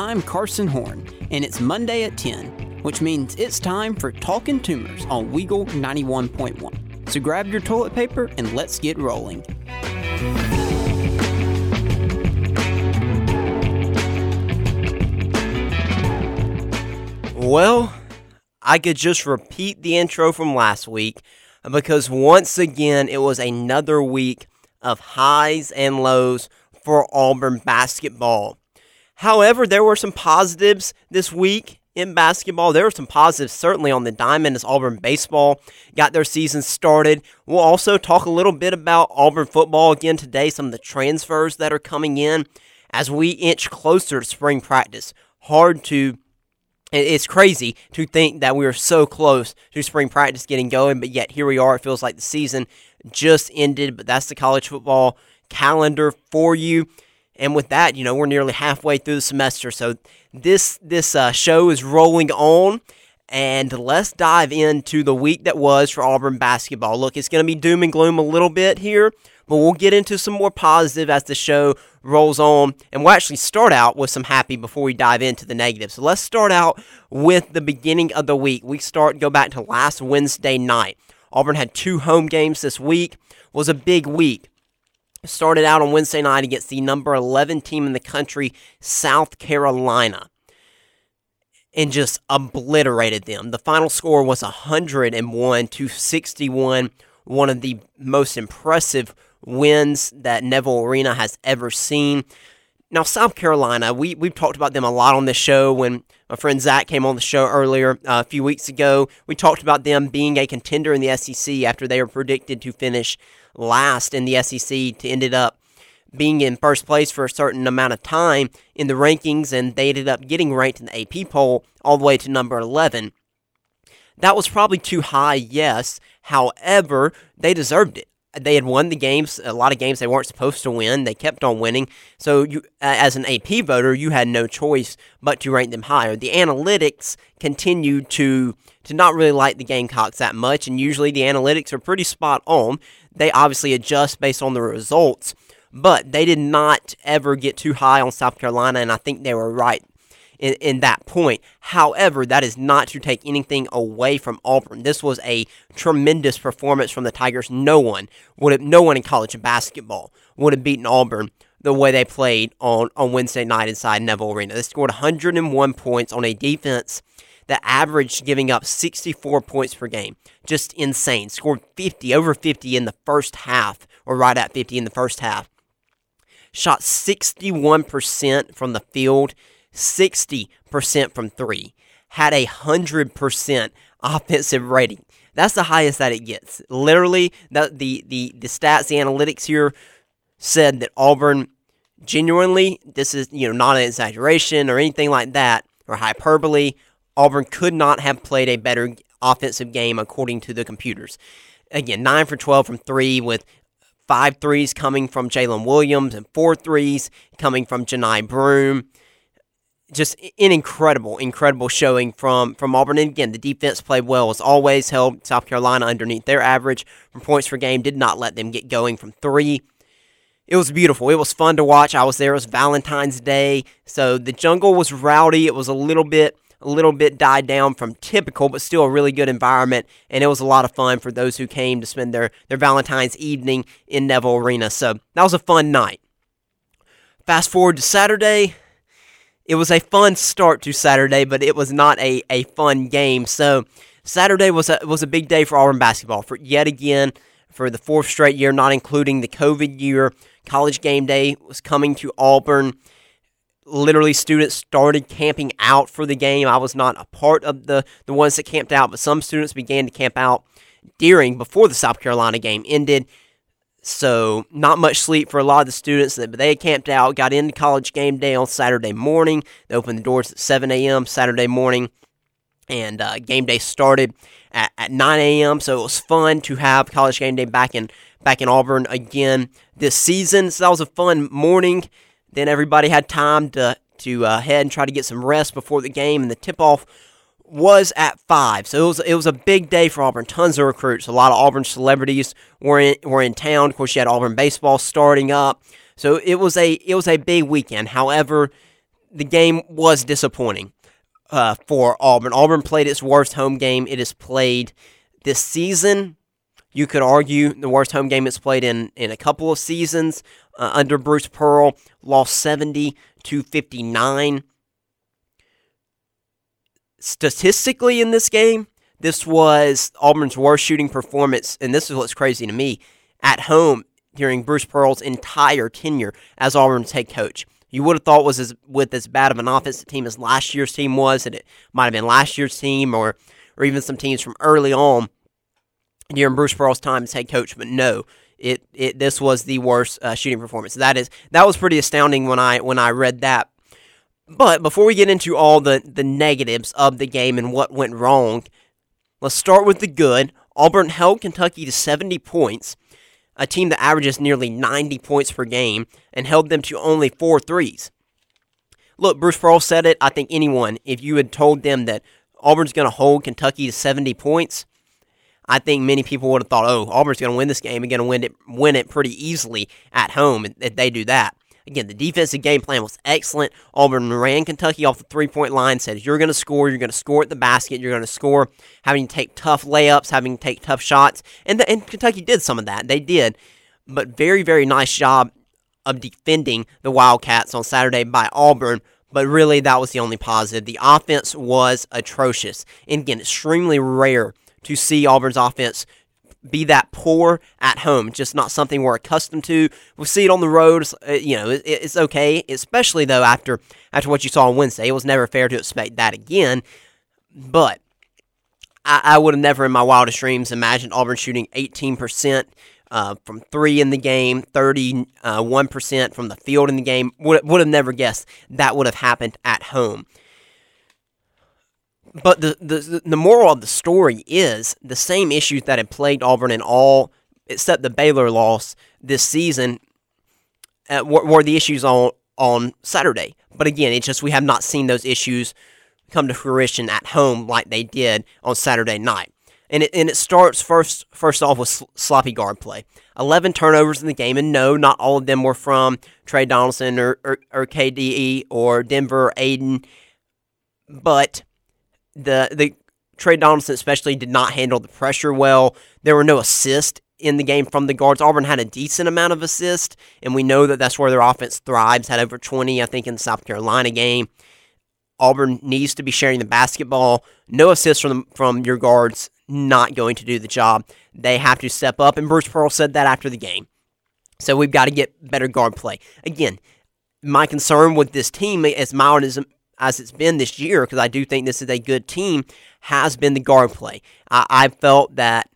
I'm Carson Horn, and it's Monday at 10, which means it's time for Talkin' Tumors on Weagle 91.1. So grab your toilet paper and let's get rolling. Well, I could just repeat the intro from last week because once again, it was another week of highs and lows for Auburn basketball. However, there were some positives this week in basketball. There were some positives certainly on the diamond as Auburn baseball got their season started. We'll also talk a little bit about Auburn football again today, some of the transfers that are coming in as we inch closer to spring practice. It's crazy to think that we are so close to spring practice getting going, but yet here we are. It feels like the season just ended, but that's the college football calendar for you. And with that, you know, we're nearly halfway through the semester, so this show is rolling on, and let's dive into the week that was for Auburn basketball. Look, it's going to be doom and gloom a little bit here, but we'll get into some more positive as the show rolls on, and we'll actually start out with some happy before we dive into the negative. So let's start out with the beginning of the week. Go back to last Wednesday night. Auburn had two home games this week. Was a big week. Started out on Wednesday night against the number 11 team in the country, South Carolina, and just obliterated them. The final score was 101-61, one of the most impressive wins that Neville Arena has ever seen. Now, South Carolina, we've talked about them a lot on this show. When my friend Zach came on the show earlier a few weeks ago, we talked about them being a contender in the SEC after they were predicted to finish last in the SEC to ended up being in first place for a certain amount of time in the rankings, and they ended up getting ranked in the AP poll all the way to number 11. That was probably too high, yes. However, they deserved it. They had won the games, a lot of games they weren't supposed to win. They kept on winning. So you, as an AP voter, you had no choice but to rank them higher. The analytics continued to not really like the Gamecocks that much, and usually the analytics are pretty spot on. They obviously adjust based on the results, but they did not ever get too high on South Carolina, and I think they were right in that point. However, that is not to take anything away from Auburn. This was a tremendous performance from the Tigers. No one in college basketball would have beaten Auburn the way they played on Wednesday night inside Neville Arena. They scored 101 points on a defense that averaged giving up 64 points per game. Just insane. Scored 50, over 50 in the first half, or right at 50 in the first half. Shot 61% from the field, 60% from three, had 100% offensive rating. That's the highest that it gets. Literally, the stats, the analytics here said that Auburn genuinely, this is, you know, not an exaggeration or anything like that, or hyperbole, Auburn could not have played a better offensive game according to the computers. Again, 9 for 12 from three, with 5 threes coming from Jaylin Williams and 4 threes coming from Johni Broome. Just an incredible showing from Auburn. And again, the defense played well as always, held South Carolina underneath their average from points per game, did not let them get going from three. It was beautiful. It was fun to watch. I was there. It was Valentine's Day, so the jungle was rowdy. It was a little bit died down from typical, but still a really good environment, and it was a lot of fun for those who came to spend their Valentine's evening in Neville Arena. So that was a fun night. Fast forward to Saturday. It was a fun start to Saturday, but it was not a fun game. So Saturday was a big day for Auburn basketball. For yet again, for the fourth straight year, not including the COVID year, College Game Day was coming to Auburn. Literally, students started camping out for the game. I was not a part of the ones that camped out, but some students began to camp out before the South Carolina game ended. So not much sleep for a lot of the students, but they had camped out, got into College Game Day on Saturday morning. They opened the doors at 7 a.m. Saturday morning, and game day started at 9 a.m., so it was fun to have College Game Day back in Auburn again this season. So that was a fun morning. Then everybody had time to head and try to get some rest before the game, and the tip-off was at 5. So it was a big day for Auburn. Tons of recruits. A lot of Auburn celebrities were in town. Of course, you had Auburn baseball starting up. So it was a big weekend. However, the game was disappointing for Auburn. Auburn played its worst home game it has played this season. You could argue the worst home game it's played in a couple of seasons under Bruce Pearl. Lost 70-59. Statistically in this game, this was Auburn's worst shooting performance, and this is what's crazy to me, at home during Bruce Pearl's entire tenure as Auburn's head coach. You would have thought was with as bad of an offensive team as last year's team was, and it might have been last year's team or even some teams from early on during Bruce Pearl's time as head coach, but no, this was the worst shooting performance. That was pretty astounding when I read that. But before we get into all the negatives of the game and what went wrong, let's start with the good. Auburn held Kentucky to 70 points, a team that averages nearly 90 points per game, and held them to only 4 threes. Look, Bruce Pearl said it. I think anyone, if you had told them that Auburn's going to hold Kentucky to 70 points, I think many people would have thought, oh, Auburn's going to win this game and going to win it pretty easily at home if they do that. Again, the defensive game plan was excellent. Auburn ran Kentucky off the three-point line, said, you're going to score at the basket, you're going to score having to take tough layups, having to take tough shots. And Kentucky did some of that. They did. But very, very nice job of defending the Wildcats on Saturday by Auburn. But really, that was the only positive. The offense was atrocious. And again, extremely rare to see Auburn's offense be that poor at home. Just not something we're accustomed to. We'll see it on the road. It's okay, especially though after what you saw on Wednesday. It was never fair to expect that again, but I would have never in my wildest dreams imagined Auburn shooting 18% from 3 in the game, 31% from the field in the game. Would have never guessed that would have happened at home. But the moral of the story is the same issues that had plagued Auburn in all, except the Baylor loss this season, were the issues on Saturday. But again, it's just we have not seen those issues come to fruition at home like they did on Saturday night. And it starts first off with sloppy guard play. 11 turnovers in the game, and no, not all of them were from Trey Donaldson or KDE or Denver or Aiden, but The Trey Donaldson especially did not handle the pressure well. There were no assists in the game from the guards. Auburn had a decent amount of assists, and we know that that's where their offense thrives. Had over 20, I think, in the South Carolina game. Auburn needs to be sharing the basketball. No assists from your guards, not going to do the job. They have to step up, and Bruce Pearl said that after the game. So we've got to get better guard play. Again, my concern with this team, as mild as it's been this year, because I do think this is a good team, has been the guard play. I felt that,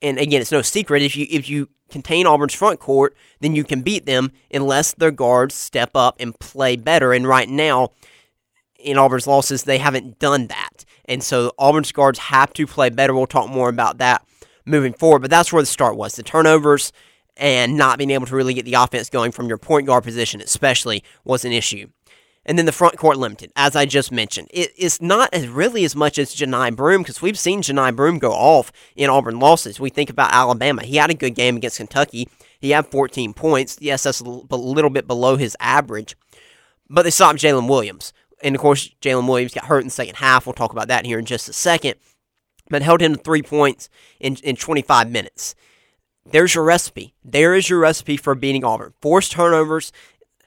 and again, it's no secret, if you contain Auburn's front court, then you can beat them unless their guards step up and play better. And right now, in Auburn's losses, they haven't done that. And so Auburn's guards have to play better. We'll talk more about that moving forward. But that's where the start was. The turnovers and not being able to really get the offense going from your point guard position especially was an issue. And then the front court limited, as I just mentioned. It's not as much as Johni Broome, because we've seen Johni Broome go off in Auburn losses. We think about Alabama. He had a good game against Kentucky. He had 14 points. Yes, that's a little bit below his average. But they stopped Jaylin Williams. And, of course, Jaylin Williams got hurt in the second half. We'll talk about that here in just a second. But held him to 3 points in 25 minutes. There's your recipe. There is your recipe for beating Auburn. Force turnovers.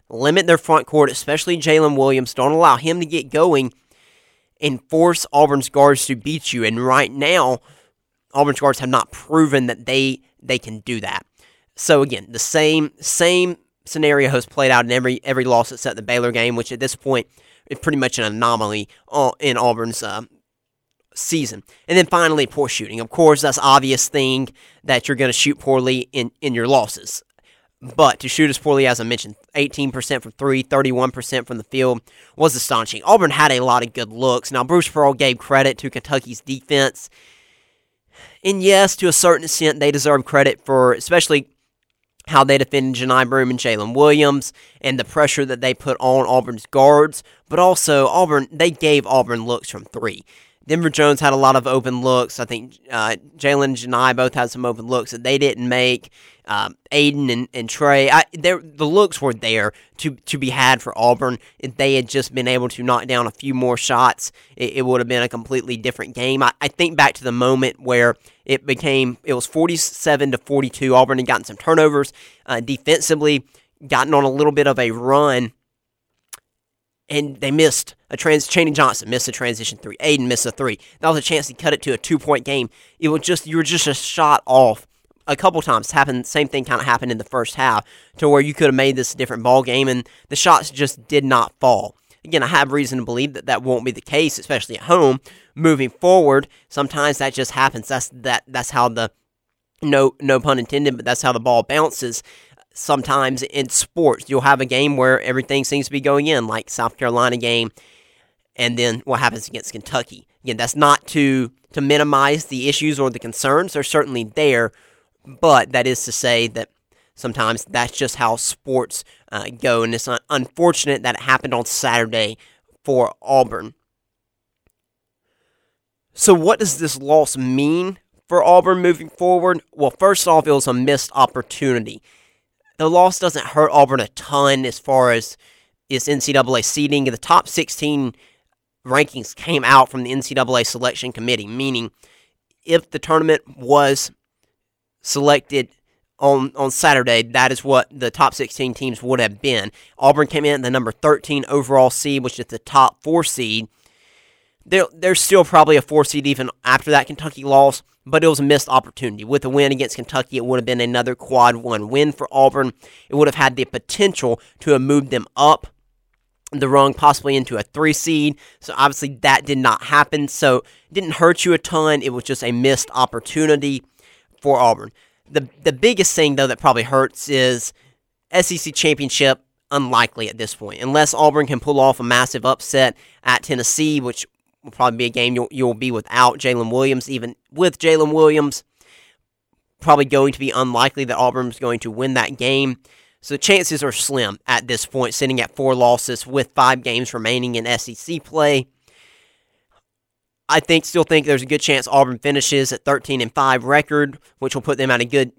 Limit their front court, especially Jaylin Williams. Don't allow him to get going and force Auburn's guards to beat you. And right now, Auburn's guards have not proven that they can do that. So again, the same scenario has played out in every loss except the Baylor game, which at this point is pretty much an anomaly in Auburn's season. And then finally, poor shooting. Of course, that's an obvious thing that you're going to shoot poorly in your losses. But to shoot as poorly as I mentioned, 18% from 3, 31% from the field was astonishing. Auburn had a lot of good looks. Now, Bruce Pearl gave credit to Kentucky's defense. And yes, to a certain extent, they deserve credit for especially how they defended Johni Broome and Jaylin Williams and the pressure that they put on Auburn's guards. But also, they gave Auburn looks from 3. Denver Jones had a lot of open looks. I think Jaylin and Johni both had some open looks that they didn't make. Aiden and Trey, the looks were there to be had for Auburn. If they had just been able to knock down a few more shots, it would have been a completely different game. I think back to the moment where it was 47-42. Auburn had gotten some turnovers. Defensively, gotten on a little bit of a run. And they missed Chaney Johnson missed a transition three. Aiden missed a three. That was a chance to cut it to a 2-point game. You were just a shot off. A couple times happened. Same thing kind of happened in the first half to where you could have made this a different ball game, and the shots just did not fall. Again, I have reason to believe that won't be the case, especially at home. Moving forward, sometimes that just happens. That's how no pun intended, but that's how the ball bounces. Sometimes in sports, you'll have a game where everything seems to be going in, like South Carolina game, and then what happens against Kentucky. Again, that's not to minimize the issues or the concerns. They're certainly there, but that is to say that sometimes that's just how sports go, and it's unfortunate that it happened on Saturday for Auburn. So what does this loss mean for Auburn moving forward? Well, first off, it was a missed opportunity. The loss doesn't hurt Auburn a ton as far as its NCAA seeding. The top 16 rankings came out from the NCAA selection committee, meaning if the tournament was selected on Saturday, that is what the top 16 teams would have been. Auburn came in the number 13 overall seed, which is the top 4 seed. There's still probably a 4 seed even after that Kentucky loss, but it was a missed opportunity. With a win against Kentucky, it would have been another quad one win for Auburn. It would have had the potential to have moved them up the rung, possibly into a 3 seed. So obviously that did not happen. So it didn't hurt you a ton. It was just a missed opportunity for Auburn. The biggest thing, though, that probably hurts is SEC championship, unlikely at this point. Unless Auburn can pull off a massive upset at Tennessee, which will probably be a game you'll be without Jaylin Williams. Even with Jaylin Williams, probably going to be unlikely that Auburn's going to win that game. So chances are slim at this point, sitting at 4 losses with 5 games remaining in SEC play. I still think there's a good chance Auburn finishes at 13-5 record, which will put them at a good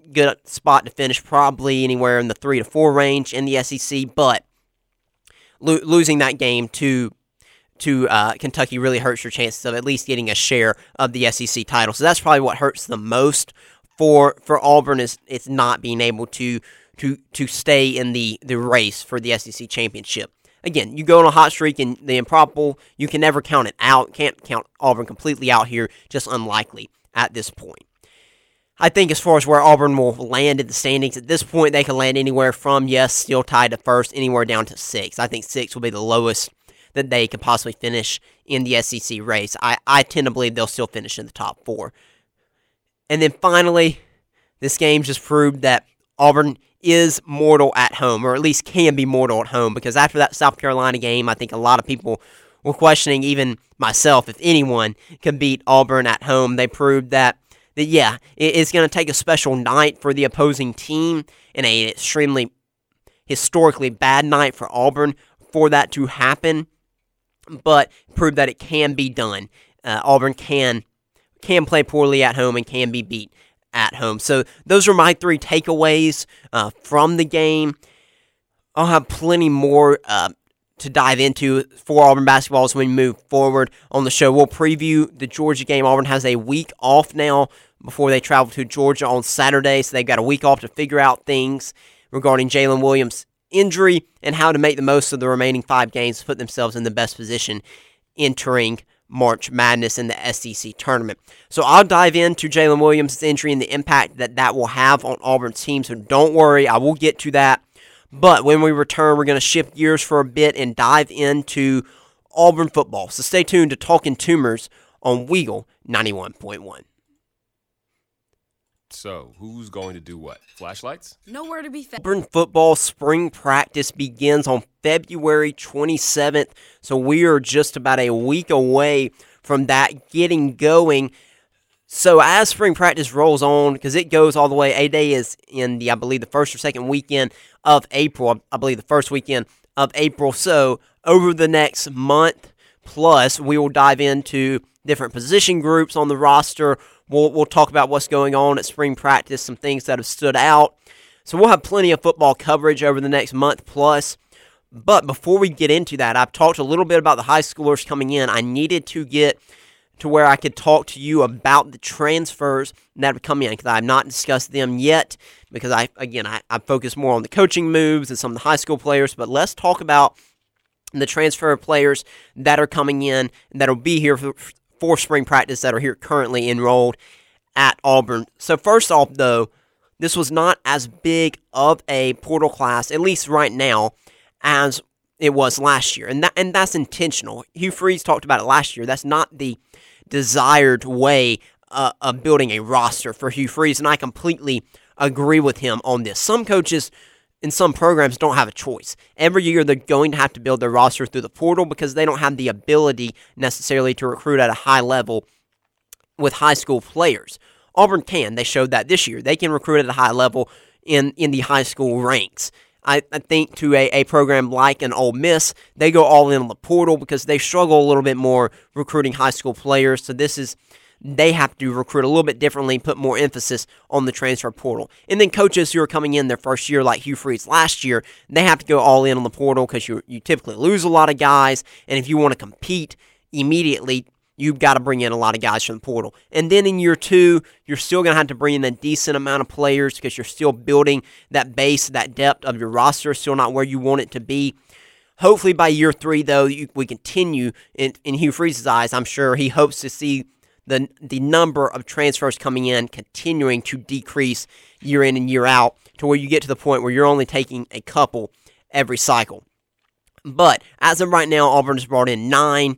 spot to finish, probably anywhere in the 3-4 range in the SEC. But losing that game to Kentucky really hurts your chances of at least getting a share of the SEC title. So that's probably what hurts the most for Auburn, is it's not being able to stay in the race for the SEC championship. Again, you go on a hot streak and the improbable, you can never count it out. Can't count Auburn completely out here, just unlikely at this point. I think as far as where Auburn will land in the standings, at this point they can land anywhere from, yes, still tied to first, anywhere down to 6. I think 6 will be the lowest that they could possibly finish in the SEC race. I tend to believe they'll still finish in the top 4. And then finally, this game just proved that Auburn is mortal at home, or at least can be mortal at home, because after that South Carolina game, I think a lot of people were questioning, even myself, if anyone could beat Auburn at home. They proved that yeah, it's going to take a special night for the opposing team and an extremely historically bad night for Auburn for that to happen, but proved that it can be done. Auburn can play poorly at home and can be beat at home. So those are my 3 takeaways from the game. I'll have plenty more to dive into for Auburn basketball as we move forward on the show. We'll preview the Georgia game. Auburn has a week off now before they travel to Georgia on Saturday, so they've got a week off to figure out things regarding Jaylin Williams' injury and how to make the most of the remaining 5 games to put themselves in the best position entering March Madness in the SEC tournament. So I'll dive into Jaylin Williams' injury and the impact that will have on Auburn's team. So don't worry, I will get to that. But when we return, we're going to shift gears for a bit and dive into Auburn football. So stay tuned to Talkin' Tumors on Weagle 91.1. So, who's going to do what? Flashlights? Nowhere to be found. Auburn football spring practice begins on February 27th, so we are just about a week away from that getting going. So, as spring practice rolls on, because it goes all the way, A-Day is in the first or second weekend of April. I believe the first weekend of April. So, over the next month plus, we will dive into different position groups on the roster. We'll talk about what's going on at spring practice, some things that have stood out. So we'll have plenty of football coverage over the next month plus. But before we get into that, I've talked a little bit about the high schoolers coming in. I needed to get to where I could talk to you about the transfers that have come in, because I have not discussed them yet, because I focus more on the coaching moves and some of the high school players. But let's talk about the transfer players that are coming in, that will be here for spring practice, that are here currently enrolled at Auburn. So first off, though, this was not as big of a portal class, at least right now, as it was last year. And that's intentional. Hugh Freeze talked about it last year. That's not the desired way of building a roster for Hugh Freeze, and I completely agree with him on this. Some coaches and some programs don't have a choice. Every year they're going to have to build their roster through the portal because they don't have the ability necessarily to recruit at a high level with high school players. Auburn can. They showed that this year. They can recruit at a high level in the high school ranks. I think to a program like an Ole Miss, they go all in on the portal because they struggle a little bit more recruiting high school players. So they have to recruit a little bit differently, put more emphasis on the transfer portal. And then coaches who are coming in their first year, like Hugh Freeze last year, they have to go all in on the portal because you typically lose a lot of guys. And if you want to compete immediately, you've got to bring in a lot of guys from the portal. And then in year two, you're still going to have to bring in a decent amount of players because you're still building that base, that depth of your roster, still not where you want it to be. Hopefully by year three, though, we continue, in Hugh Freeze's eyes, I'm sure he hopes to see the number of transfers coming in continuing to decrease year in and year out to where you get to the point where you're only taking a couple every cycle. But as of right now, Auburn has brought in 9.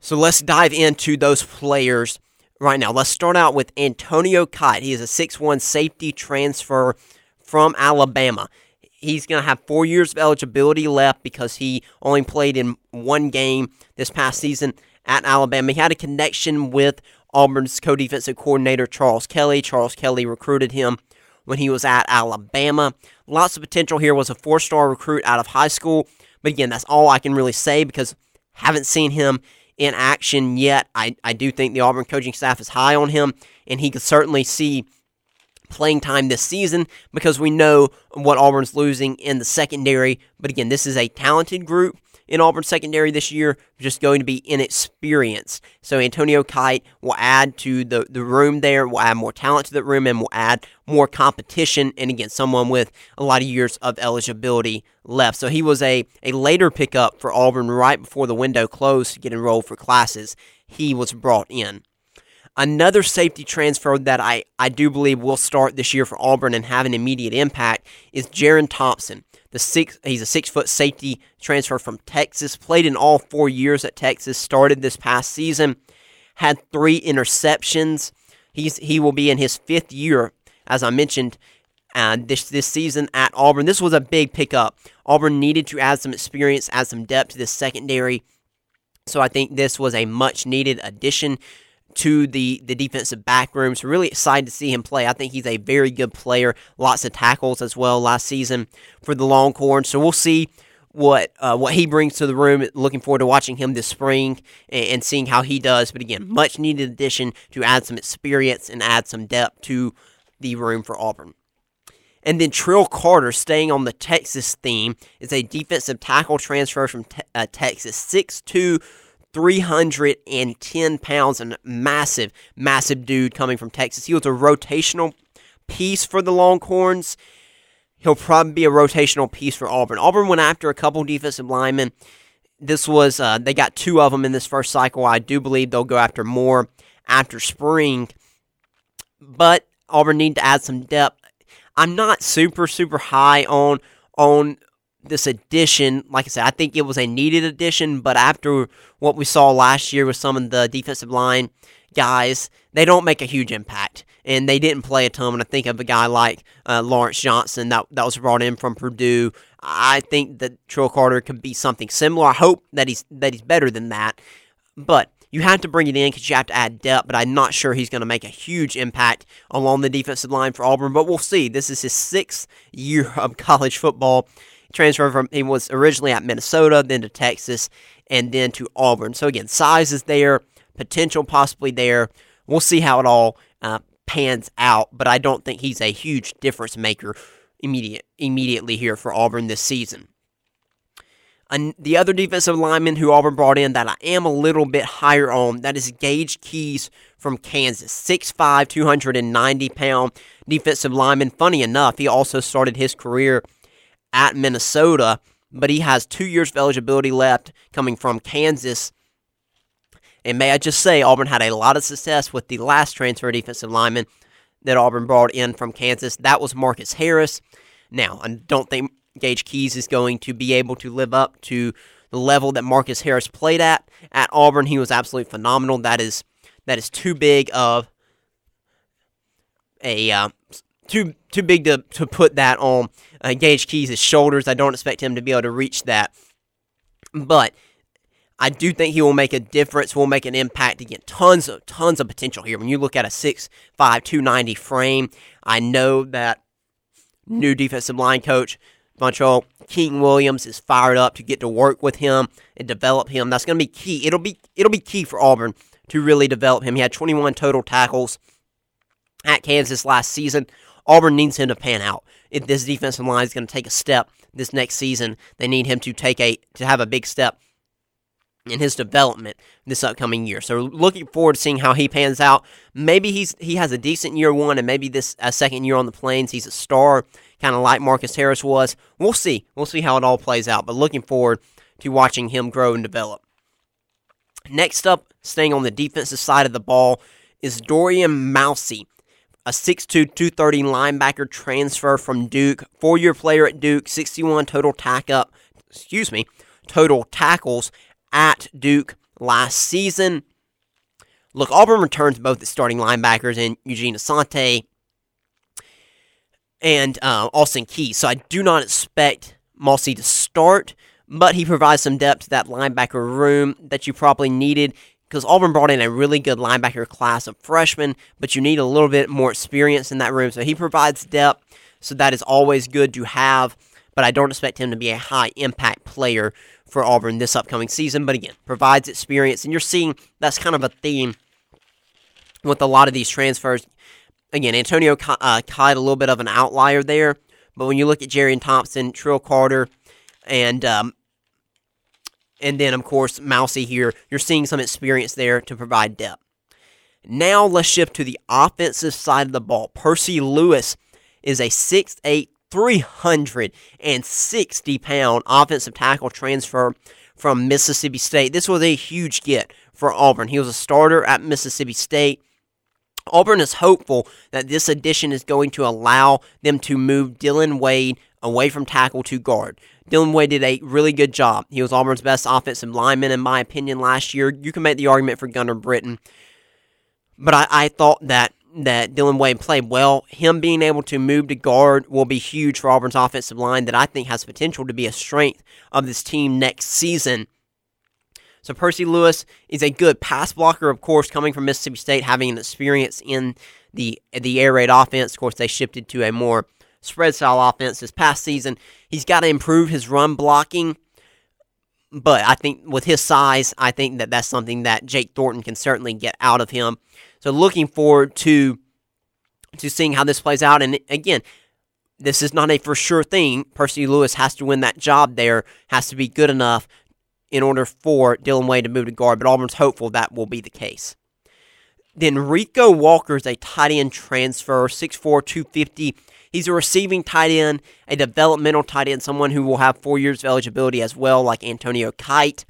So let's dive into those players right now. Let's start out with Antonio Kite. He is a 6'1 safety transfer from Alabama. He's going to have 4 years of eligibility left because he only played in one game this past season at Alabama. He had a connection with Auburn's co-defensive coordinator, Charles Kelly. Charles Kelly recruited him when he was at Alabama. Lots of potential here. Was a 4-star recruit out of high school. But again, that's all I can really say because haven't seen him in action yet. I do think the Auburn coaching staff is high on him, and he could certainly see playing time this season because we know what Auburn's losing in the secondary. But again, this is a talented group in Auburn secondary this year, just going to be inexperienced. So Antonio Kite will add to the room there, will add more talent to the room, and will add more competition. And again, someone with a lot of years of eligibility left. So he was a later pickup for Auburn right before the window closed to get enrolled for classes. He was brought in. Another safety transfer that I do believe will start this year for Auburn and have an immediate impact is Jaron Thompson. He's a 6-foot safety transfer from Texas, played in all 4 years at Texas, started this past season, had 3 interceptions. He will be in his 5th year, as I mentioned, this season at Auburn. This was a big pickup. Auburn needed to add some experience, add some depth to this secondary. So I think this was a much-needed addition to the defensive back room. So really excited to see him play. I think he's a very good player. Lots of tackles as well last season for the Longhorns. So we'll see what he brings to the room. Looking forward to watching him this spring and seeing how he does. But again, much needed addition to add some experience and add some depth to the room for Auburn. And then Trill Carter, staying on the Texas theme, is a defensive tackle transfer from Texas. 6'2", 310 pounds, and massive dude coming from Texas. He was a rotational piece for the Longhorns. He'll probably be a rotational piece for Auburn. Auburn went after a couple defensive linemen. This was they got 2 of them in this first cycle. I do believe they'll go after more after spring. But Auburn need to add some depth. I'm not super high on this addition. Like I said, I think it was a needed addition, but after what we saw last year with some of the defensive line guys, they don't make a huge impact, and they didn't play a ton. When I think of a guy like Lawrence Johnson that was brought in from Purdue, I think that Trill Carter could be something similar. I hope that he's better than that, but you have to bring it in because you have to add depth, but I'm not sure he's going to make a huge impact along the defensive line for Auburn, but we'll see. This is his 6th year of college football. He was originally at Minnesota, then to Texas, and then to Auburn. So again, size is there, potential possibly there. We'll see how it all pans out, but I don't think he's a huge difference maker immediately here for Auburn this season. And the other defensive lineman who Auburn brought in that I am a little bit higher on, that is Gage Keys from Kansas. 6'5", 290-pound defensive lineman. Funny enough, he also started his career at Minnesota, but he has 2 years of eligibility left coming from Kansas. And may I just say, Auburn had a lot of success with the last transfer defensive lineman that Auburn brought in from Kansas. That was Marcus Harris. Now, I don't think Gage Keys is going to be able to live up to the level that Marcus Harris played at. At Auburn, he was absolutely phenomenal. That is too big of a too big to put that on Gage Keys' shoulders. I don't expect him to be able to reach that, but I do think he will make a difference. Will make an impact. Again, tons of potential here. When you look at a 6'5", 290 frame, I know that new defensive line coach Montreal King Williams is fired up to get to work with him and develop him. That's going to be key. It'll be key for Auburn to really develop him. He had 21 total tackles at Kansas last season. Auburn needs him to pan out. If this defensive line is going to take a step this next season, they need him to have a big step in his development this upcoming year. So looking forward to seeing how he pans out. Maybe he has a decent year one, and maybe a second year on the Plains, he's a star, kind of like Marcus Harris was. We'll see. We'll see how it all plays out, but looking forward to watching him grow and develop. Next up, staying on the defensive side of the ball, is Dorian Mousey, a 6'2", 230 linebacker transfer from Duke, four-year player at Duke, 61 total tackles at Duke last season. Look, Auburn returns both the starting linebackers and Eugene Asante and Austin Key. So I do not expect Mousey to start, but he provides some depth to that linebacker room that you probably needed, because Auburn brought in a really good linebacker class of freshmen, but you need a little bit more experience in that room. So he provides depth, so that is always good to have, but I don't expect him to be a high-impact player for Auburn this upcoming season. But again, provides experience, and you're seeing that's kind of a theme with a lot of these transfers. Again, Antonio Kide, a little bit of an outlier there, but when you look at Jerrion Thompson, Trill Carter, and then, of course, Mousey here, you're seeing some experience there to provide depth. Now let's shift to the offensive side of the ball. Percy Lewis is a 6'8", 360-pound offensive tackle transfer from Mississippi State. This was a huge get for Auburn. He was a starter at Mississippi State. Auburn is hopeful that this addition is going to allow them to move Dylan Wade away from tackle to guard. Dylan Wade did a really good job. He was Auburn's best offensive lineman, in my opinion, last year. You can make the argument for Gunnar Britton, but I thought that Dylan Wade played well. Him being able to move to guard will be huge for Auburn's offensive line, that I think has potential to be a strength of this team next season. So Percy Lewis is a good pass blocker, of course, coming from Mississippi State, having an experience in the air raid offense. Of course, they shifted to a more spread-style offense this past season. He's got to improve his run blocking, but I think with his size, I think that that's something that Jake Thornton can certainly get out of him. So looking forward to seeing how this plays out. And again, this is not a for sure thing. Percy Lewis has to win that job there, has to be good enough in order for Dylan Wade to move to guard, but Auburn's hopeful that will be the case. Then Rico Walker is a tight end transfer, 6'4", 250. He's a receiving tight end, a developmental tight end, someone who will have 4 years of eligibility as well, like Antonio Kite.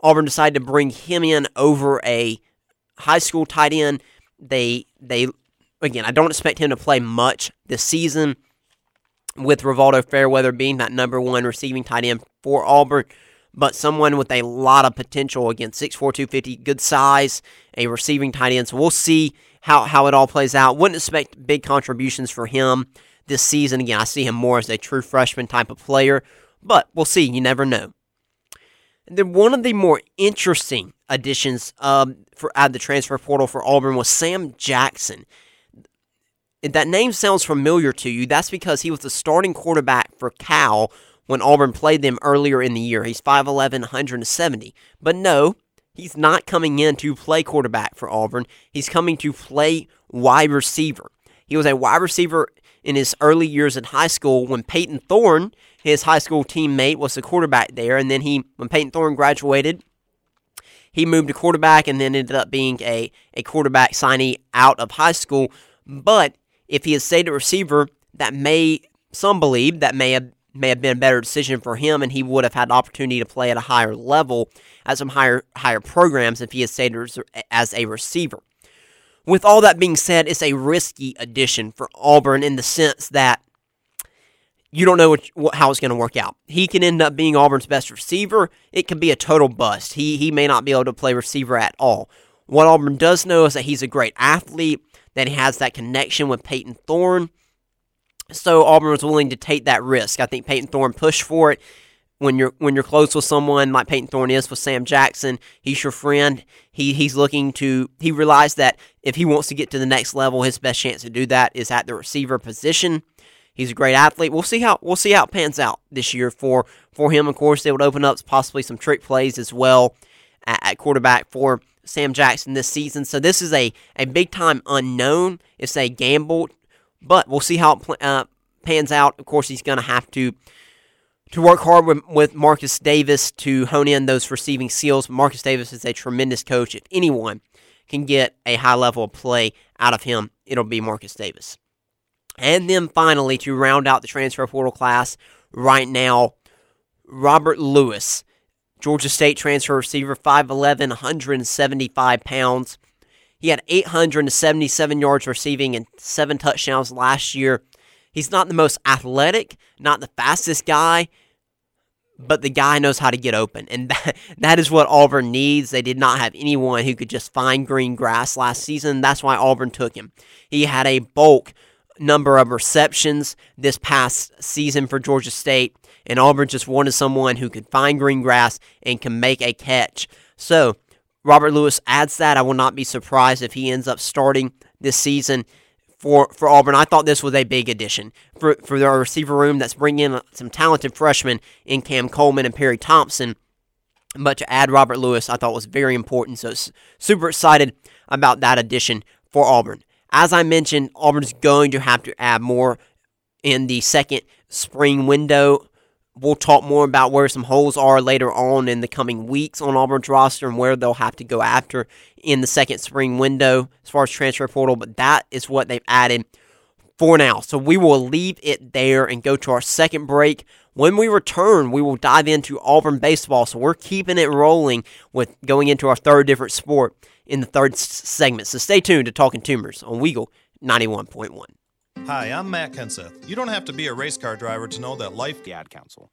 Auburn decided to bring him in over a high school tight end. They again, I don't expect him to play much this season, with Rivaldo Fairweather being that number one receiving tight end for Auburn, but someone with a lot of potential. Again, 6'4", 250, good size, a receiving tight end. So we'll see how it all plays out. Wouldn't expect big contributions for him this season. Again, I see him more as a true freshman type of player, but we'll see. You never know. And then one of the more interesting additions at the transfer portal for Auburn was Sam Jackson. If that name sounds familiar to you, that's because he was the starting quarterback for Cal when Auburn played them earlier in the year. He's 5'11", 170. But no, He's not coming in to play quarterback for Auburn. He's coming to play wide receiver. He was a wide receiver in his early years in high school when Peyton Thorne, his high school teammate, was the quarterback there. And then when Peyton Thorne graduated, he moved to quarterback and then ended up being a quarterback signee out of high school. But if he had stayed a receiver, some believe that may have been a better decision for him, and he would have had the opportunity to play at a higher level at some higher programs if he had stayed as a receiver. With all that being said, it's a risky addition for Auburn in the sense that you don't know how it's going to work out. He can end up being Auburn's best receiver. It could be a total bust. He may not be able to play receiver at all. What Auburn does know is that he's a great athlete, that he has that connection with Peyton Thorne. So Auburn was willing to take that risk. I think Peyton Thorne pushed for it. When you're close with someone like Peyton Thorne is with Sam Jackson, he's your friend. He realized that if he wants to get to the next level, his best chance to do that is at the receiver position. He's a great athlete. We'll see how it pans out this year for him. Of course, they would open up possibly some trick plays as well at quarterback for Sam Jackson this season. So this is a big-time unknown. It's a gamble. But we'll see how it pans out. Of course, he's going to have to work hard with Marcus Davis to hone in those receiving skills. Marcus Davis is a tremendous coach. If anyone can get a high level of play out of him, it'll be Marcus Davis. And then finally, to round out the transfer portal class right now, Robert Lewis, Georgia State transfer receiver, 5'11", 175 pounds. He had 877 yards receiving and 7 touchdowns last year. He's not the most athletic, not the fastest guy, but the guy knows how to get open. And that is what Auburn needs. They did not have anyone who could just find green grass last season. That's why Auburn took him. He had a bulk number of receptions this past season for Georgia State, and Auburn just wanted someone who could find green grass and can make a catch. So Robert Lewis adds that. I will not be surprised if he ends up starting this season for Auburn. I thought this was a big addition for their receiver room that's bringing in some talented freshmen in Cam Coleman and Perry Thompson. But to add Robert Lewis, I thought was very important. So super excited about that addition for Auburn. As I mentioned, Auburn's going to have to add more in the second spring window. We'll talk more about where some holes are later on in the coming weeks on Auburn's roster and where they'll have to go after in the second spring window as far as transfer portal, but that is what they've added for now. So we will leave it there and go to our second break. When we return, we will dive into Auburn baseball, so we're keeping it rolling with going into our third different sport in the third segment. So stay tuned to Talkin' Tumors on Weagle 91.1. Hi, I'm Matt Kenseth. You don't have to be a race car driver to know that life... The Ad Council.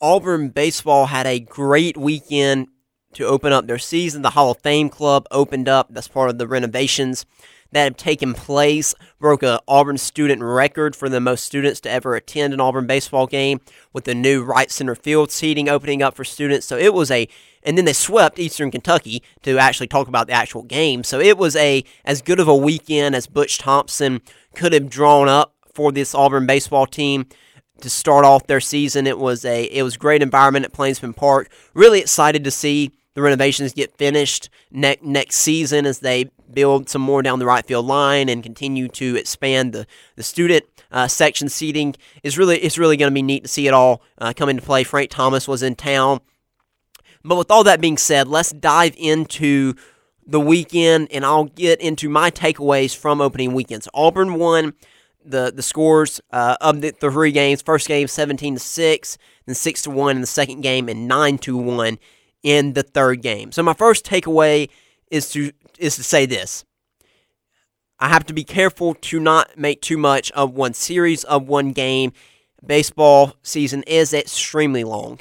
Auburn baseball had a great weekend to open up their season. The Hall of Fame Club opened up. That's part of the renovations that have taken place. Broke an Auburn student record for the most students to ever attend an Auburn baseball game with the new right center field seating opening up for students. So it was a... And then they swept Eastern Kentucky to actually talk about the actual game. So it was as good of a weekend as Butch Thompson could have drawn up for this Auburn baseball team to start off their season. It was a great environment at Plainsman Park. Really excited to see the renovations get finished next season as they build some more down the right field line and continue to expand the student section seating. It's really going to be neat to see it all come into play. Frank Thomas was in town. But with all that being said, let's dive into the weekend, and I'll get into my takeaways from opening weekends. Auburn won the scores of the three games. First game, 17-6, then 6-1 in the second game, and 9-1 in the third game. So my first takeaway is to say this. I have to be careful to not make too much of one series, of one game. Baseball season is extremely long.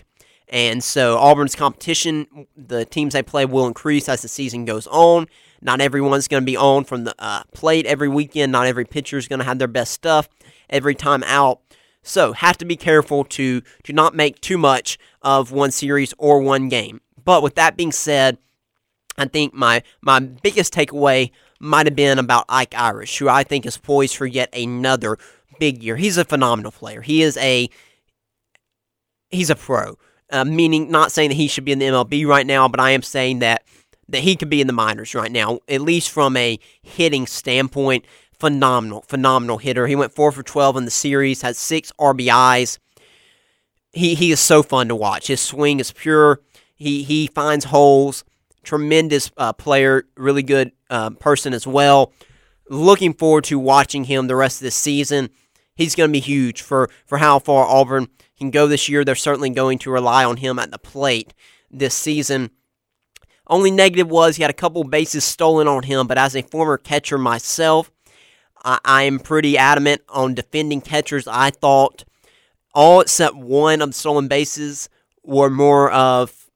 And so Auburn's competition, the teams they play will increase as the season goes on. Not everyone's going to be on from the plate every weekend. Not every pitcher's going to have their best stuff every time out. So have to be careful to not make too much of one series or one game. But with that being said, I think my biggest takeaway might have been about Ike Irish, who I think is poised for yet another big year. He's a phenomenal player. He's a pro. meaning not saying that he should be in the MLB right now, but I am saying that he could be in the minors right now, at least from a hitting standpoint. Phenomenal hitter. He went 4-for-12 in the series, had 6 RBIs. He is so fun to watch. His swing is pure. He finds holes. Tremendous player, really good person as well. Looking forward to watching him the rest of this season. He's going to be huge for how far Auburn can go this year. They're certainly going to rely on him at the plate this season. Only negative was he had a couple bases stolen on him, but as a former catcher myself, I am pretty adamant on defending catchers. I thought all except one of the stolen bases were more of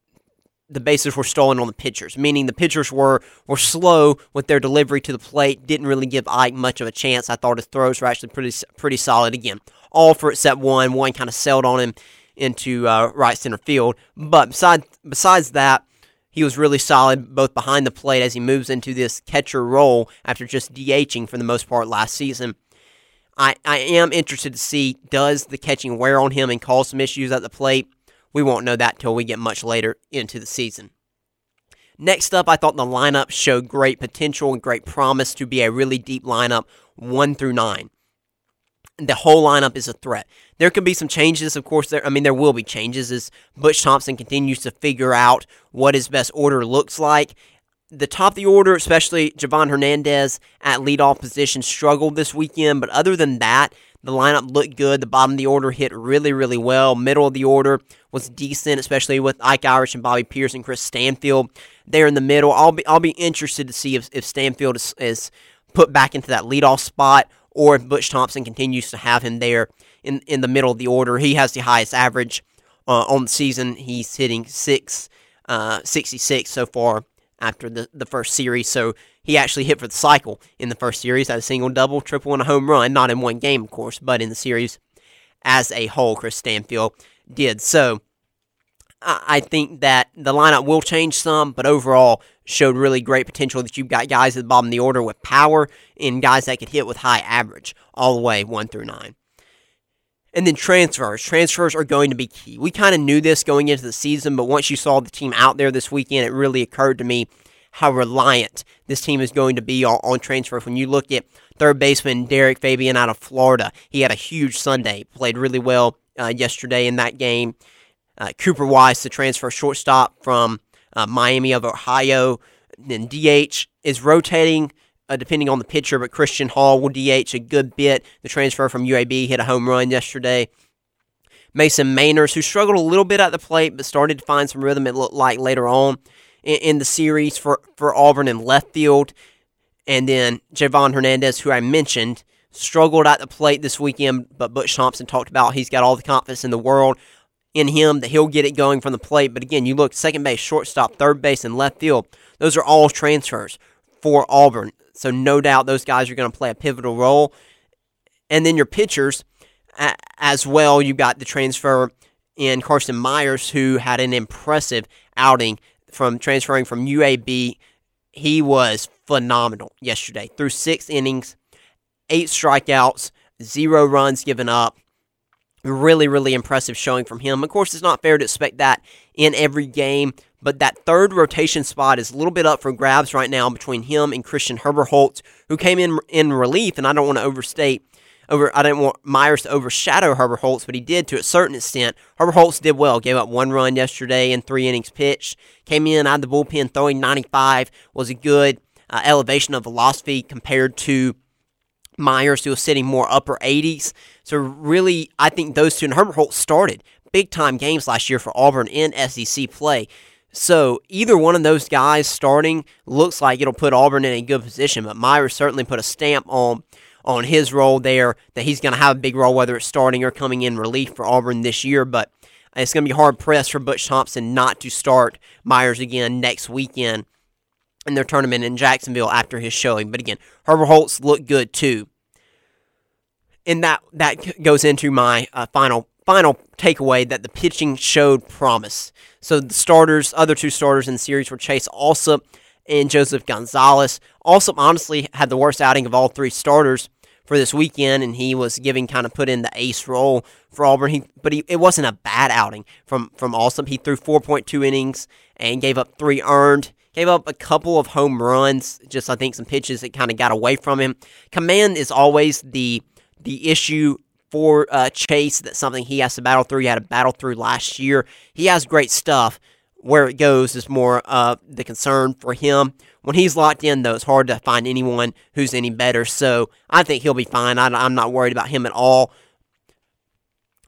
the bases were stolen on the pitchers, meaning the pitchers were slow with their delivery to the plate, didn't really give Ike much of a chance. I thought his throws were actually pretty solid again. All for except one. One kind of sailed on him into right center field. But besides that, he was really solid both behind the plate as he moves into this catcher role after just DHing for the most part last season. I am interested to see, does the catching wear on him and cause some issues at the plate? We won't know that till we get much later into the season. Next up, I thought the lineup showed great potential and great promise to be a really deep lineup 1-9. The whole lineup is a threat. There could be some changes, of course. There will be changes as Butch Thompson continues to figure out what his best order looks like. The top of the order, especially Javon Hernandez at leadoff position, struggled this weekend. But other than that, the lineup looked good. The bottom of the order hit really, really well. Middle of the order was decent, especially with Ike Irish and Bobby Pierce and Chris Stanfield there in the middle. I'll be interested to see if Stanfield is put back into that leadoff spot or if Butch Thompson continues to have him there in the middle of the order. He has the highest average on the season. He's hitting 666 so far after the first series. So he actually hit for the cycle in the first series, had a single, double, triple, and a home run, not in one game, of course, but in the series as a whole, Chris Stanfield did. So I think that the lineup will change some, but overall showed really great potential that you've got guys at the bottom of the order with power and guys that could hit with high average all the way 1-9. And then transfers. Transfers are going to be key. We kind of knew this going into the season, but once you saw the team out there this weekend, it really occurred to me how reliant this team is going to be on transfers. When you look at third baseman Derek Fabian out of Florida, he had a huge Sunday, played really well yesterday in that game. Cooper Wise, the transfer shortstop from Miami of Ohio, then DH is rotating depending on the pitcher, but Christian Hall will DH a good bit. The transfer from UAB hit a home run yesterday. Mason Mainers, who struggled a little bit at the plate, but started to find some rhythm, it looked like, later on in the series for Auburn in left field. And then Javon Hernandez, who I mentioned, struggled at the plate this weekend, but Butch Thompson talked about he's got all the confidence in the world in him, that he'll get it going from the plate. But again, you look second base, shortstop, third base, and left field. Those are all transfers for Auburn. So no doubt those guys are going to play a pivotal role. And then your pitchers as well. You've got the transfer in Carson Myers, who had an impressive outing from transferring from UAB. He was phenomenal yesterday. Through 6 innings, 8 strikeouts, 0 runs given up. Really, really impressive showing from him. Of course, it's not fair to expect that in every game, but that third rotation spot is a little bit up for grabs right now between him and Christian Herberholtz, who came in relief. And I don't want to I didn't want Myers to overshadow Herberholtz, but he did to a certain extent. Herberholtz did well, gave up 1 run yesterday in 3 innings pitched. Came in out of the bullpen throwing 95, was a good elevation of velocity compared to Myers, who was sitting more upper 80s. So really, I think those two, and Herberholtz started big-time games last year for Auburn in SEC play. So either one of those guys starting looks like it'll put Auburn in a good position, but Myers certainly put a stamp on his role there, that he's going to have a big role, whether it's starting or coming in relief for Auburn this year. But it's going to be hard-pressed for Butch Thompson not to start Myers again next weekend in their tournament in Jacksonville after his showing. But again, Herberholtz looked good too. And that goes into my final takeaway, that the pitching showed promise. So the starters, other two starters in the series were Chase Alsop and Joseph Gonzalez. Alsop honestly had the worst outing of all three starters for this weekend, and he was giving kind of put in the ace role for Auburn. It wasn't a bad outing from Alsop. He threw 4.2 innings and gave up 3 earned. Gave up a couple of home runs, just I think some pitches that kind of got away from him. Command is always the issue for Chase. That's something he has to battle through. He had to battle through last year. He has great stuff. Where it goes is more the concern for him. When he's locked in, though, it's hard to find anyone who's any better. So I think he'll be fine. I'm not worried about him at all.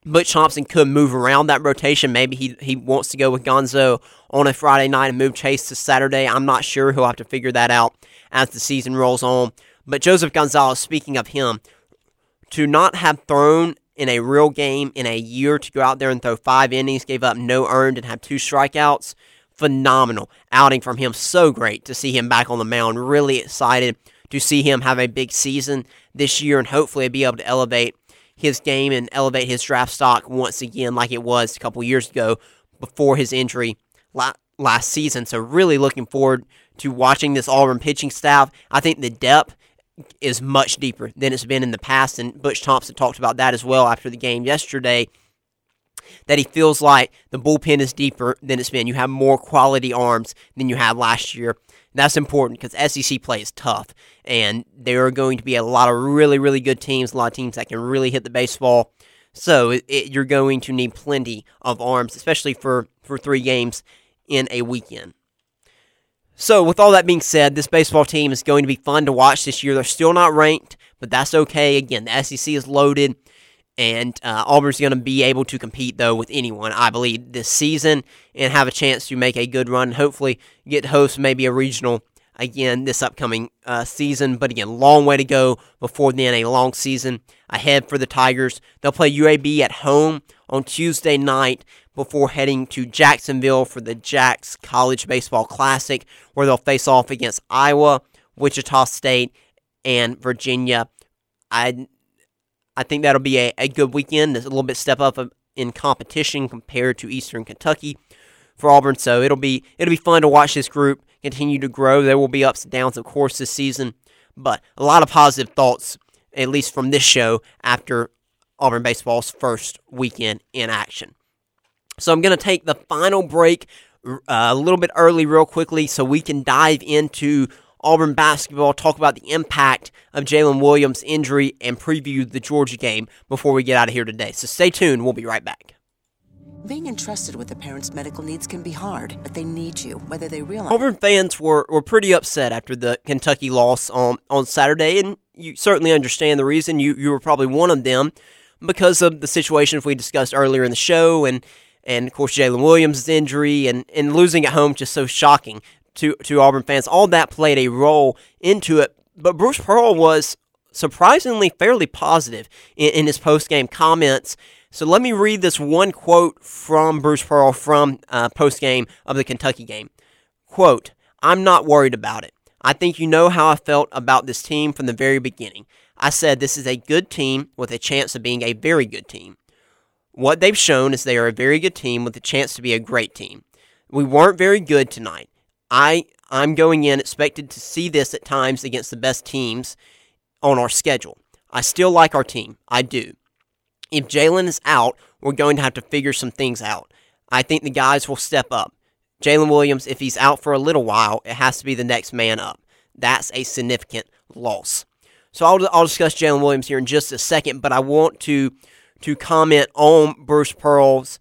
Butch Thompson could move around that rotation. Maybe he wants to go with Gonzo on a Friday night and move Chase to Saturday. I'm not sure. He'll have to figure that out as the season rolls on. But Joseph Gonzalez, speaking of him, to not have thrown in a real game in a year, to go out there and throw 5 innings, gave up no earned, and have 2 strikeouts, phenomenal outing from him. So great to see him back on the mound. Really excited to see him have a big season this year and hopefully be able to elevate his game and elevate his draft stock once again like it was a couple years ago before his injury last season. So really looking forward to watching this Auburn pitching staff. I think the depth is much deeper than it's been in the past, and Butch Thompson talked about that as well after the game yesterday, that he feels like the bullpen is deeper than it's been. You have more quality arms than you had last year. That's important because SEC play is tough, and there are going to be a lot of really, really good teams, a lot of teams that can really hit the baseball. So you're going to need plenty of arms, especially for 3 games in a weekend. So with all that being said, this baseball team is going to be fun to watch this year. They're still not ranked, but that's okay. Again, the SEC is loaded, and Auburn's going to be able to compete, though, with anyone, I believe, this season and have a chance to make a good run and hopefully get to host maybe a regional again this upcoming season. But again, long way to go before then, a long season ahead for the Tigers. They'll play UAB at home on Tuesday night before heading to Jacksonville for the Jacks College Baseball Classic, where they'll face off against Iowa, Wichita State, and Virginia. I think that'll be a good weekend. There's a little bit step up in competition compared to Eastern Kentucky for Auburn, so it'll be fun to watch this group continue to grow. There will be ups and downs, of course, this season, but a lot of positive thoughts, at least from this show, after Auburn baseball's first weekend in action. So I'm going to take the final break a little bit early real quickly so we can dive into Auburn basketball, talk about the impact of Jaylin Williams' injury, and preview the Georgia game before we get out of here today. So stay tuned. We'll be right back. Being entrusted with a parent's medical needs can be hard, but they need you, whether they realize. Auburn fans were pretty upset after the Kentucky loss on Saturday, and you certainly understand the reason. You were probably one of them because of the situations we discussed earlier in the show, and of course, Jaylin Williams' injury, and losing at home, just so shocking to Auburn fans. All that played a role into it, but Bruce Pearl was surprisingly fairly positive in his post-game comments. So let me read this one quote from Bruce Pearl from post-game of the Kentucky game. Quote, "I'm not worried about it. I think you know how I felt about this team from the very beginning. I said this is a good team with a chance of being a very good team. What they've shown is they are a very good team with a chance to be a great team. We weren't very good tonight. I'm going in expected to see this at times against the best teams on our schedule. I still like our team. I do. If Jaylin is out, we're going to have to figure some things out. I think the guys will step up. Jaylin Williams, if he's out for a little while, it has to be the next man up. That's a significant loss." So I'll discuss Jaylin Williams here in just a second, but I want to comment on Bruce Pearl's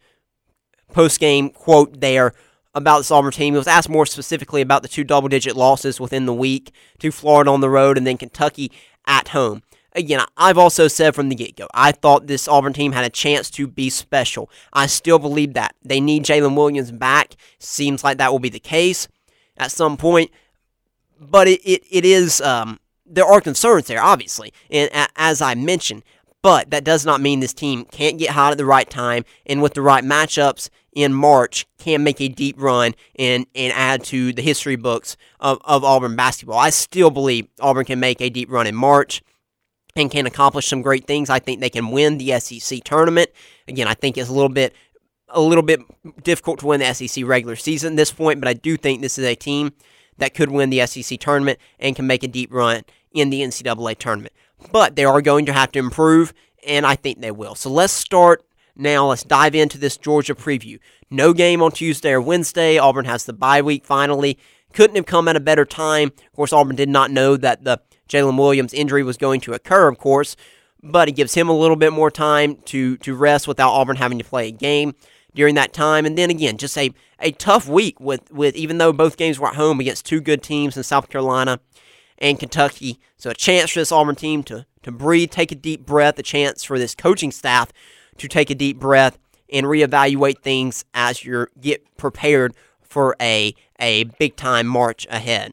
post-game quote there about this Auburn team. He was asked more specifically about the 2 double-digit losses within the week, to Florida on the road and then Kentucky at home. Again, I've also said from the get-go, I thought this Auburn team had a chance to be special. I still believe that. They need Jaylin Williams back. Seems like that will be the case at some point. But it is there are concerns there, obviously, and as I mentioned. But that does not mean this team can't get hot at the right time, and with the right matchups in March, can make a deep run and add to the history books of Auburn basketball. I still believe Auburn can make a deep run in March and can accomplish some great things. I think they can win the SEC tournament. Again, I think it's a little bit difficult to win the SEC regular season at this point, but I do think this is a team that could win the SEC tournament and can make a deep run in the NCAA tournament. but they are going to have to improve, and I think they will. So let's start now. Let's dive into this Georgia preview. No game on Tuesday or Wednesday. Auburn has the bye week finally. Couldn't have come at a better time. Of course, Auburn did not know that the Jaylin Williams injury was going to occur, of course, but it gives him a little bit more time to rest without Auburn having to play a game during that time. And then again, just a tough week with even though both games were at home against two good teams in South Carolina and Kentucky. So a chance for this Auburn team to breathe, take a deep breath, a chance for this coaching staff to take a deep breath and reevaluate things as you get prepared for a big-time March ahead.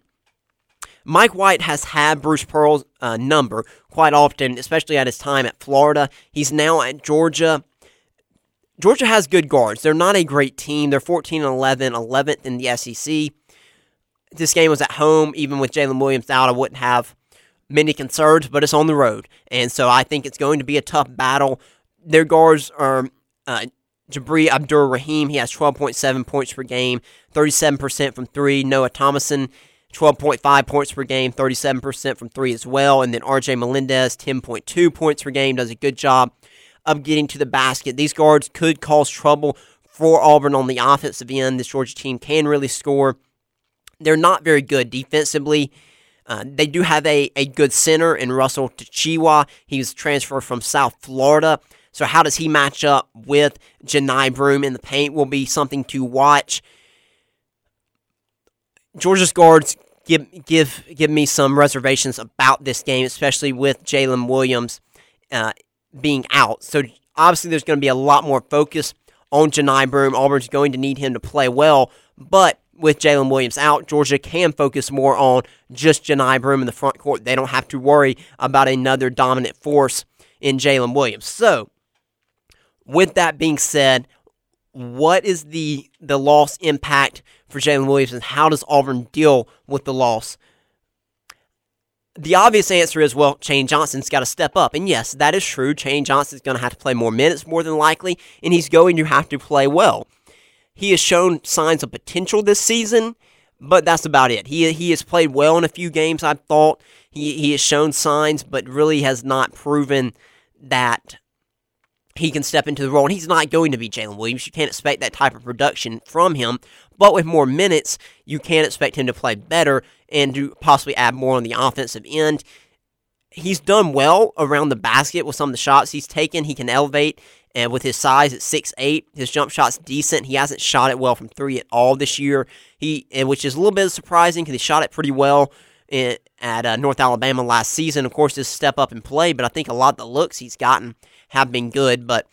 Mike White has had Bruce Pearl's number quite often, especially at his time at Florida. He's now at Georgia. Georgia has good guards. They're not a great team. They're 14-11, 11th in the SEC. This game was at home. Even with Jaylin Williams out, I wouldn't have many concerns, but it's on the road. And so I think it's going to be a tough battle. Their guards are Jabri Abdur-Rahim. He has 12.7 points per game, 37% from three. Noah Thomason, 12.5 points per game, 37% from three as well. And then R.J. Melendez, 10.2 points per game, does a good job of getting to the basket. These guards could cause trouble for Auburn on the offensive end. This Georgia team can really score. They're not very good defensively. They do have a good center in Russell Tachiwa. He's transferred from South Florida. So how does he match up with Johni Broome in the paint will be something to watch. Georgia's guards give me some reservations about this game, especially with Jaylin Williams being out. So obviously there's going to be a lot more focus on Johni Broome. Auburn's going to need him to play well, but with Jaylin Williams out, Georgia can focus more on just Johni Broome in the front court. They don't have to worry about another dominant force in Jaylin Williams. So with that being said, what is the loss impact for Jaylin Williams, and how does Auburn deal with the loss? The obvious answer is, well, Chaney Johnson's got to step up. And yes, that is true. Chaney Johnson's going to have to play more minutes more than likely, and he's going to have to play well. He has shown signs of potential this season, but that's about it. He has played well in a few games, I thought. He has shown signs, but really has not proven that he can step into the role, and he's not going to be Jaylin Williams. You can't expect that type of production from him, but with more minutes, you can expect him to play better and to possibly add more on the offensive end. He's done well around the basket with some of the shots he's taken. He can elevate, and with his size at 6'8", his jump shot's decent. He hasn't shot it well from three at all this year, which is a little bit surprising because he shot it pretty well at North Alabama last season. Of course, his step up and play, but I think a lot of the looks he's gotten have been good, but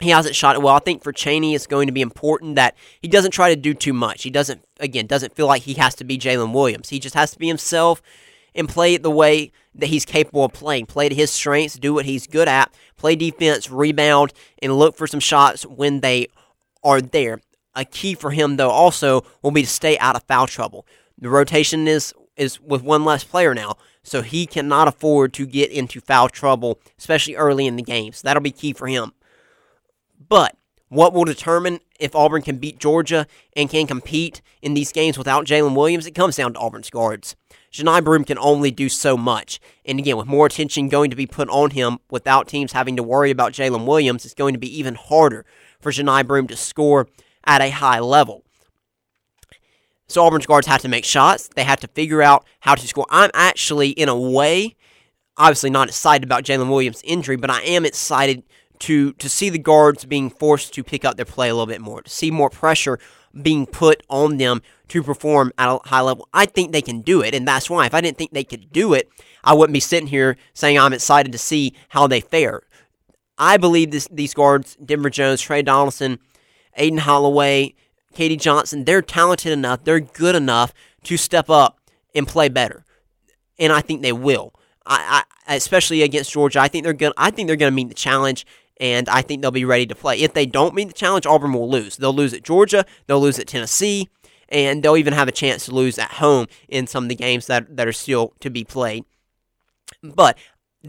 he hasn't shot it well. I think for Chaney, it's going to be important that he doesn't try to do too much. He doesn't feel like he has to be Jaylin Williams. He just has to be himself and play it the way that he's capable of playing. Play to his strengths, do what he's good at, play defense, rebound, and look for some shots when they are there. A key for him, though, also will be to stay out of foul trouble. The rotation is with one less player now, so he cannot afford to get into foul trouble, especially early in the game. So that'll be key for him. But what will determine if Auburn can beat Georgia and can compete in these games without Jaylin Williams? It comes down to Auburn's guards. Johni Broome can only do so much. And again, with more attention going to be put on him without teams having to worry about Jaylin Williams, it's going to be even harder for Johni Broome to score at a high level. So Auburn's guards have to make shots. They have to figure out how to score. I'm actually, in a way, obviously not excited about Jaylin Williams' injury, but I am excited to see the guards being forced to pick up their play a little bit more, to see more pressure being put on them to perform at a high level. I think they can do it, and that's why. If I didn't think they could do it, I wouldn't be sitting here saying I'm excited to see how they fare. I believe these guards, Denver Jones, Trey Donaldson, Aiden Holloway, Katie Johnson, they're talented enough, they're good enough to step up and play better, and I think they will. I especially against Georgia, I think they're good. I think they're going to meet the challenge, and I think they'll be ready to play. If they don't meet the challenge, Auburn will lose. They'll lose at Georgia, they'll lose at Tennessee, and they'll even have a chance to lose at home in some of the games that are still to be played. But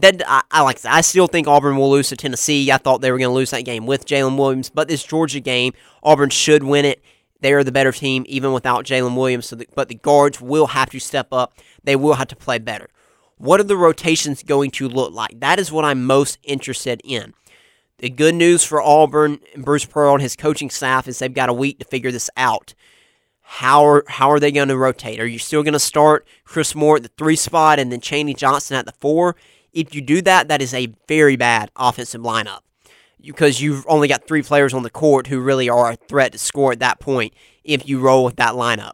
I still think Auburn will lose to Tennessee. I thought they were going to lose that game with Jaylin Williams, but this Georgia game, Auburn should win it. They are the better team even without Jaylin Williams, but the guards will have to step up. They will have to play better. What are the rotations going to look like? That is what I'm most interested in. The good news for Auburn, Bruce Pearl, and his coaching staff is they've got a week to figure this out. How are they going to rotate? Are you still going to start Chris Moore at the 3 spot and then Chaney Johnson at the 4? If you do that, that is a very bad offensive lineup because you've only got 3 players on the court who really are a threat to score at that point if you roll with that lineup.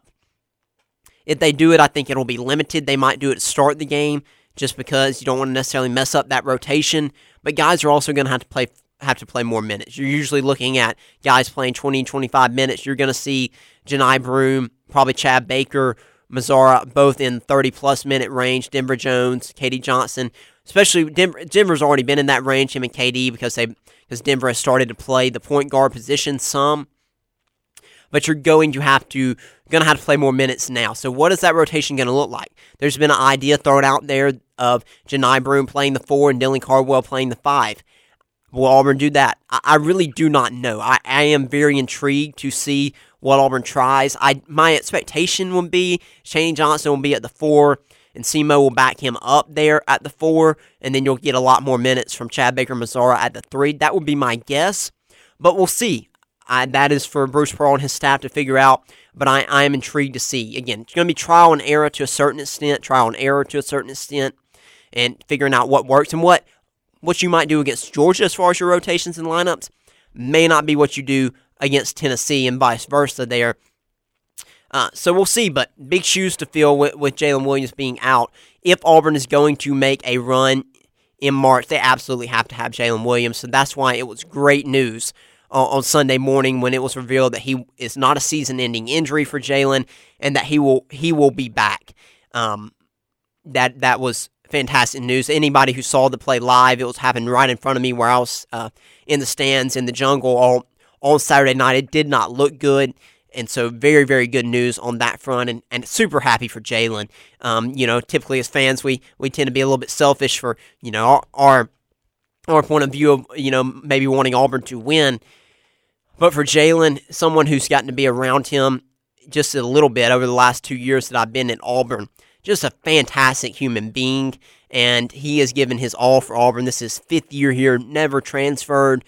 If they do it, I think it'll be limited. They might do it to start the game just because you don't want to necessarily mess up that rotation. But guys are also going to have to play more minutes. You're usually looking at guys playing 20, 25 minutes. You're going to see Johni Broome, probably Chad Baker, Mazzara, both in 30-plus minute range. Denver Jones, KD Johnson, especially Denver's already been in that range, him and KD, because Denver has started to play the point guard position some. But you're going to have to play more minutes now. So what is that rotation going to look like? There's been an idea thrown out there of Johni Broome playing the 4 and Dylan Cardwell playing the 5. Will Auburn do that? I really do not know. I am very intrigued to see what Auburn tries. My expectation would be Chaney Johnson will be at the 4, and Simo will back him up there at the 4, and then you'll get a lot more minutes from Chad Baker Mazzara at the 3. That would be my guess, but we'll see. That is for Bruce Pearl and his staff to figure out, but I am intrigued to see. Again, it's going to be trial and error to a certain extent, and figuring out what works and what you might do against Georgia as far as your rotations and lineups may not be what you do against Tennessee and vice versa there. So we'll see, but big shoes to fill with Jaylin Williams being out. If Auburn is going to make a run in March, they absolutely have to have Jaylin Williams, so that's why it was great news on Sunday morning when it was revealed that he is not a season-ending injury for Jaylin and that he will be back. That was fantastic news. Anybody who saw the play live, it was happening right in front of me where I was in the stands in the jungle on Saturday night. It did not look good, and so very, very good news on that front, and super happy for Jaylin. Typically as fans, we tend to be a little bit selfish for, our point of view of, maybe wanting Auburn to win. But for Jaylin, someone who's gotten to be around him just a little bit over the last 2 years that I've been at Auburn, just a fantastic human being, and he has given his all for Auburn. This is his 5th year here, never transferred.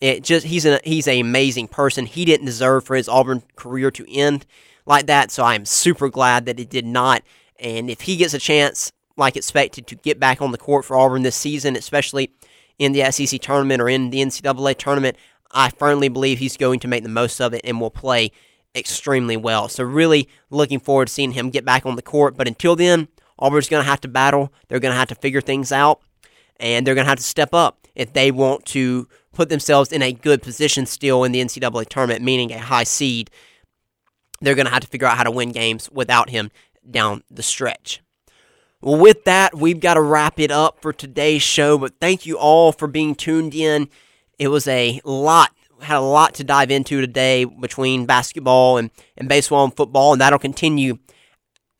He's an amazing person. He didn't deserve for his Auburn career to end like that, so I am super glad that it did not. And if he gets a chance, like expected, to get back on the court for Auburn this season, especially in the SEC tournament or in the NCAA tournament, I firmly believe he's going to make the most of it and will play extremely well. So really looking forward to seeing him get back on the court. But until then, Auburn's going to have to battle. They're going to have to figure things out, and they're going to have to step up if they want to put themselves in a good position still in the NCAA tournament, meaning a high seed. They're going to have to figure out how to win games without him down the stretch. Well, with that, we've got to wrap it up for today's show, but thank you all for being tuned in. It was had a lot to dive into today between basketball and baseball and football, and that'll continue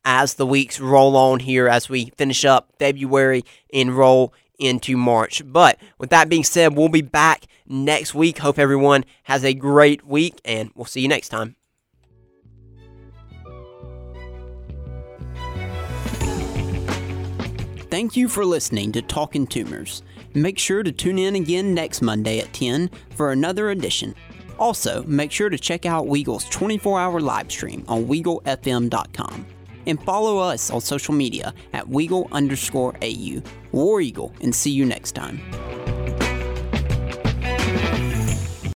as the weeks roll on here as we finish up February and roll into March. But with that being said, we'll be back next week. Hope everyone has a great week, and we'll see you next time. Thank you for listening to Talkin' Tumors. Make sure to tune in again next Monday at 10 for another edition. Also, make sure to check out Weagle's 24-hour live stream on WeagleFM.com. And follow us on social media at Weagle_AU. War Eagle, and see you next time.